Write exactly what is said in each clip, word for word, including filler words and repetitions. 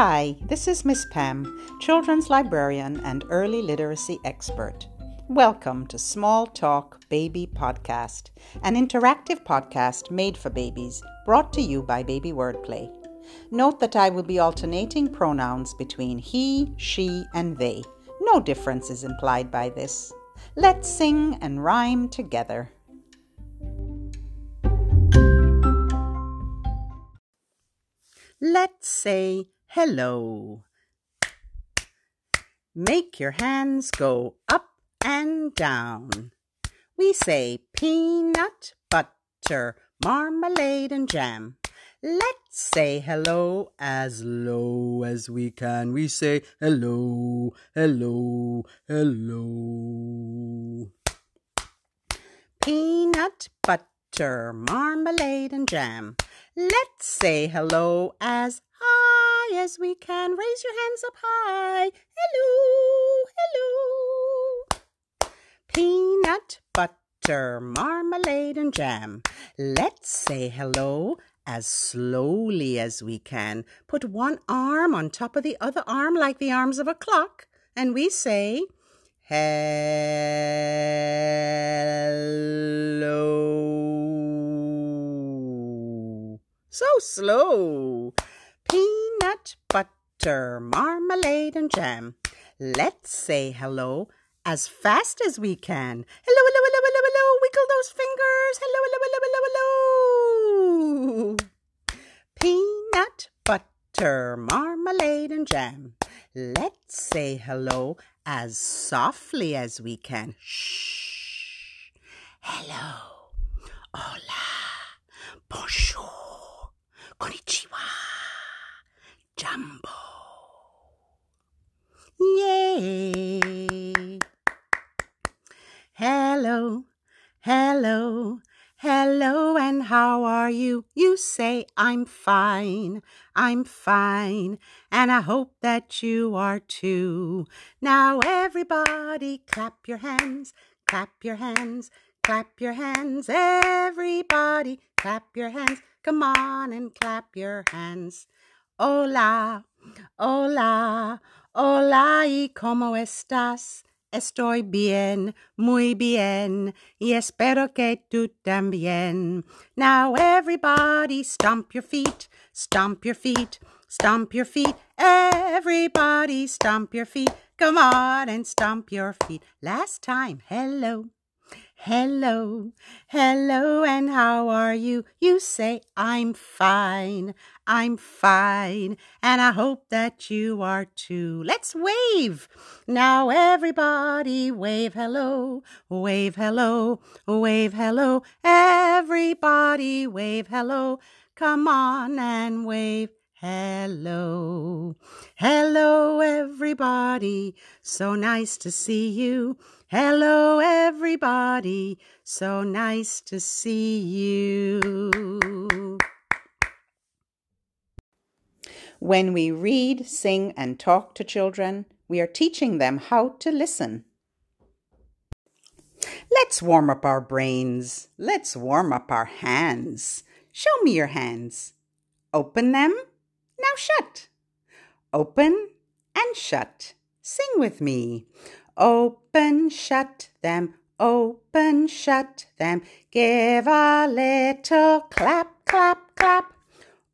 Hi, this is Miss Pam, children's librarian and early literacy expert. Welcome to Small Talk Baby Podcast, an interactive podcast made for babies, brought to you by Baby Wordplay. Note that I will be alternating pronouns between he, she, and they. No difference is implied by this. Let's sing and rhyme together. Let's say hello. Make your hands go up and down. We say peanut butter, marmalade and jam. Let's say hello as low as we can. We say hello, hello, hello. Peanut butter, marmalade and jam. Let's say hello as high as we can. Raise your hands up high. Hello, hello. Peanut butter, marmalade and jam. Let's say hello as slowly as we can. Put one arm on top of the other arm like the arms of a clock. And we say, hello. So slow. Peanut butter, marmalade and jam. Let's say hello as fast as we can. Hello, hello, hello, hello, hello. Wiggle those fingers. Hello, hello, hello, hello, hello. Peanut butter, marmalade and jam. Let's say hello as softly as we can. Shh. Hello. Hola. Bonjour. Konnichiwa, Jumbo. Yay! Hello, hello, hello, and how are you? You say, I'm fine, I'm fine, and I hope that you are too. Now everybody clap your hands, clap your hands, clap your hands, everybody clap your hands. Come on and clap your hands. Hola, hola, hola, ¿y cómo estás? Estoy bien, muy bien, y espero que tú también. Now everybody stomp your feet, stomp your feet, stomp your feet. Everybody stomp your feet. Come on and stomp your feet. Last time, hello. Hello, hello, and how are you? You say, I'm fine, I'm fine, and I hope that you are too. Let's wave. Now everybody wave hello, wave hello, wave hello. Everybody wave hello. Come on and wave hello. Hello, everybody, so nice to see you. Hello, everybody, so nice to see you. When we read, sing, and talk to children, we are teaching them how to listen. Let's warm up our brains. Let's warm up our hands. Show me your hands. Open them, now shut. Open and shut. Sing with me. Open, shut them, open, shut them. Give a little clap, clap, clap.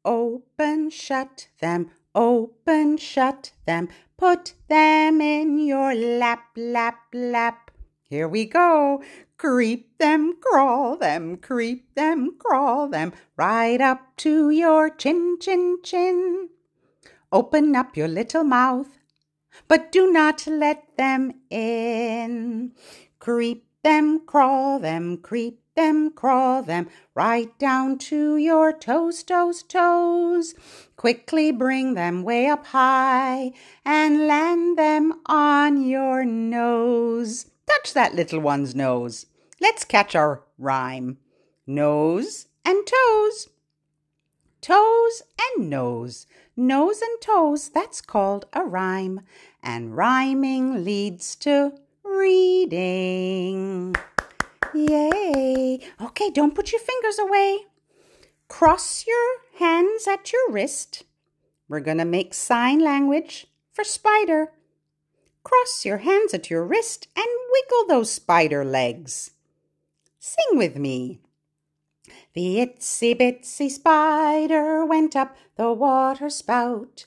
Open, shut them, open, shut them. Put them in your lap, lap, lap. Here we go. Creep them, crawl them, creep them, crawl them. Right up to your chin, chin, chin. Open up your little mouth, but do not let them in. Creep them, crawl them, creep them, crawl them, right down to your toes, toes, toes. Quickly bring them way up high and land them on your nose. Touch that little one's nose. Let's catch our rhyme. Nose and toes. Toes and nose. Nose and toes, that's called a rhyme. And rhyming leads to reading. Yay! Okay, don't put your fingers away. Cross your hands at your wrist. We're gonna make sign language for spider. Cross your hands at your wrist and wiggle those spider legs. Sing with me. The itsy bitsy spider went up the water spout.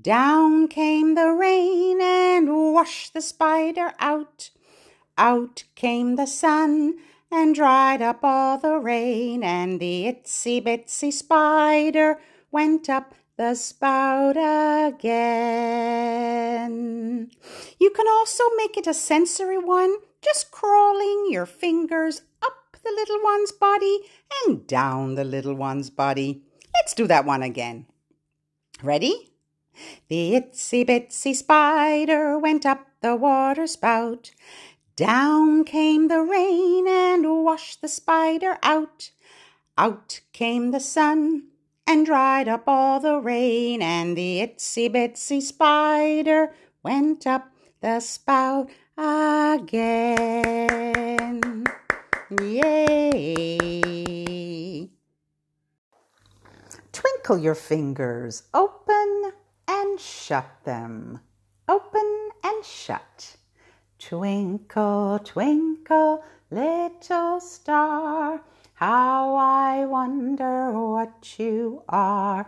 Down came the rain and washed the spider out. Out came the sun and dried up all the rain, and the itsy bitsy spider went up the spout again. You can also make it a sensory one, just crawling your fingers up the little one's body and down the little one's body. Let's do that one again. Ready? The itsy bitsy spider went up the water spout. Down came the rain and washed the spider out. Out came the sun and dried up all the rain, and the itsy bitsy spider went up the spout again. Yay! Twinkle your fingers, open and shut them. Open and shut. Twinkle, twinkle, little star, how I wonder what you are.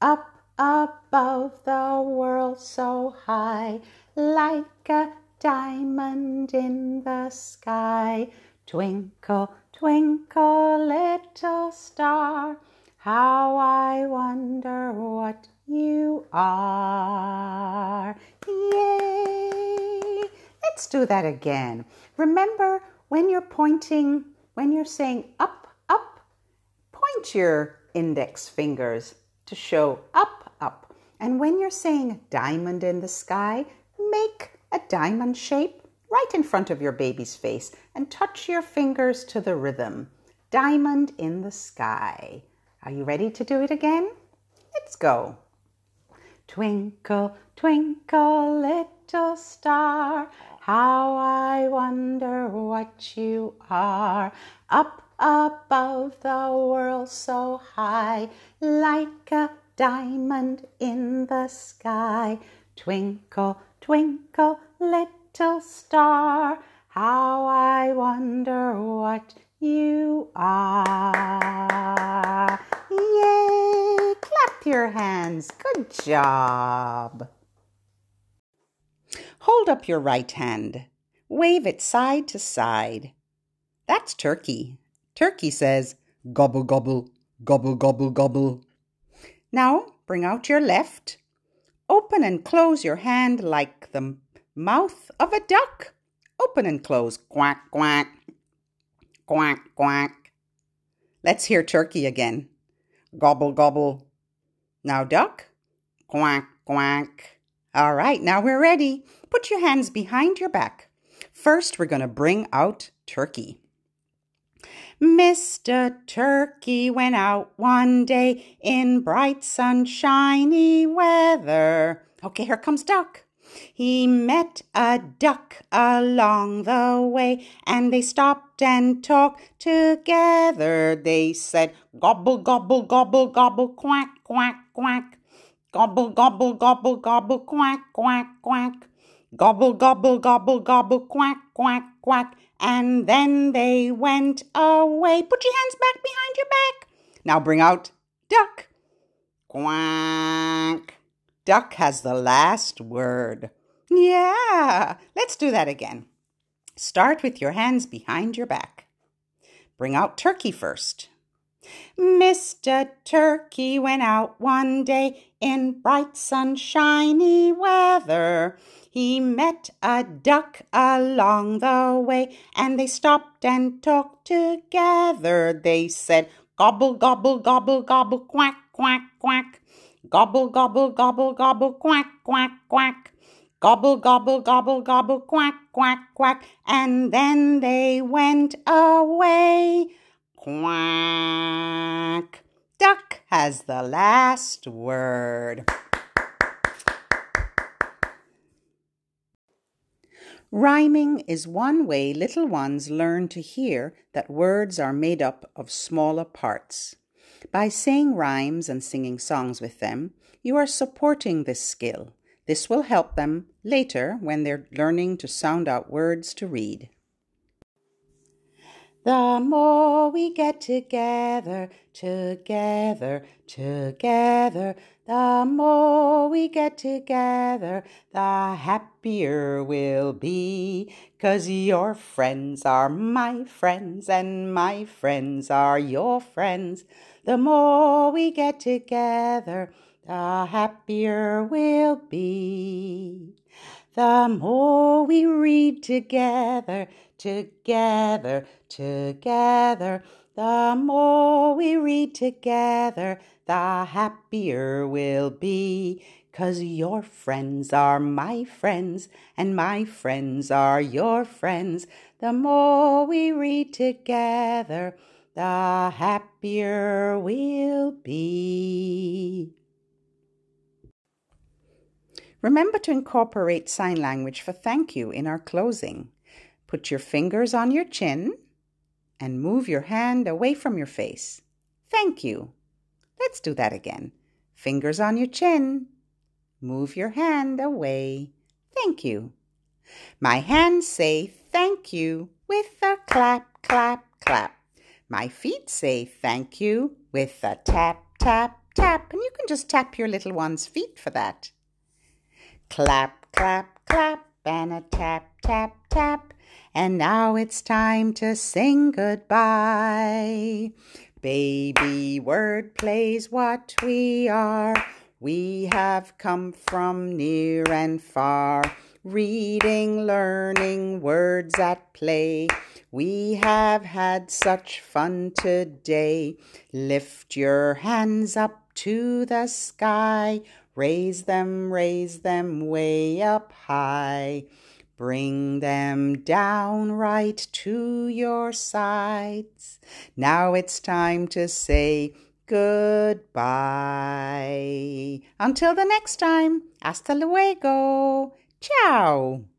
Up above the world so high, like a diamond in the sky. Twinkle, twinkle, little star, how I wonder what you are. Yay! Let's do that again. Remember, when you're pointing, when you're saying up, point your index fingers to show up, up. And when you're saying diamond in the sky, make a diamond shape right in front of your baby's face and touch your fingers to the rhythm. Diamond in the sky. Are you ready to do it again? Let's go. Twinkle, twinkle, little star, how I wonder what you are. Up above the world so high, like a diamond in the sky. Twinkle, twinkle, little star, how I wonder what you are. Yay! Clap your hands. Good job. Hold up your right hand. Wave it side to side. That's turkey. Turkey says, gobble, gobble, gobble, gobble, gobble. Now, bring out your left. Open and close your hand like the mouth of a duck. Open and close. Quack, quack. Quack, quack. Let's hear turkey again. Gobble, gobble. Now duck. Quack, quack. All right, now we're ready. Put your hands behind your back. First, we're going to bring out turkey. Mister Turkey went out one day in bright sunshiny weather. Okay, here comes duck. He met a duck along the way, and they stopped and talked together. They said, gobble, gobble, gobble, gobble, quack, quack, quack. Gobble, gobble, gobble, gobble, quack, quack, quack. Gobble, gobble, gobble, gobble, quack, quack, quack. And then they went away. Put your hands back behind your back. Now bring out duck. Quack. Duck has the last word. Yeah. Let's do that again. Start with your hands behind your back. Bring out turkey first. Mister Turkey went out one day in bright sunshiny weather. He met a duck along the way, and they stopped and talked together. They said, gobble, gobble, gobble, gobble, quack, quack, quack. Gobble, gobble, gobble, gobble, quack, quack, quack. Gobble, gobble, gobble, gobble, quack, quack, quack. And then they went away. Quack. Duck has the last word. Rhyming is one way little ones learn to hear that words are made up of smaller parts. By saying rhymes and singing songs with them, you are supporting this skill. This will help them later when they're learning to sound out words to read. The more we get together, together, together, the more we get together, the happier we'll be. 'Cause your friends are my friends and my friends are your friends. The more we get together, the happier we'll be. The more we read together, together, together, the more we read together, the happier we'll be. 'Cause your friends are my friends, and my friends are your friends. The more we read together, the happier we'll be. Remember to incorporate sign language for thank you in our closing. Put your fingers on your chin and move your hand away from your face. Thank you. Let's do that again. Fingers on your chin. Move your hand away. Thank you. My hands say thank you with a clap, clap, clap. My feet say thank you with a tap, tap, tap. And you can just tap your little one's feet for that. Clap, clap, clap, and a tap, tap, tap. And now it's time to sing goodbye. Baby word plays what we are. We have come from near and far. Reading, learning, words at play. We have had such fun today. Lift your hands up to the sky. Raise them, raise them way up high. Bring them down right to your sides. Now it's time to say goodbye. Until the next time, hasta luego. Ciao.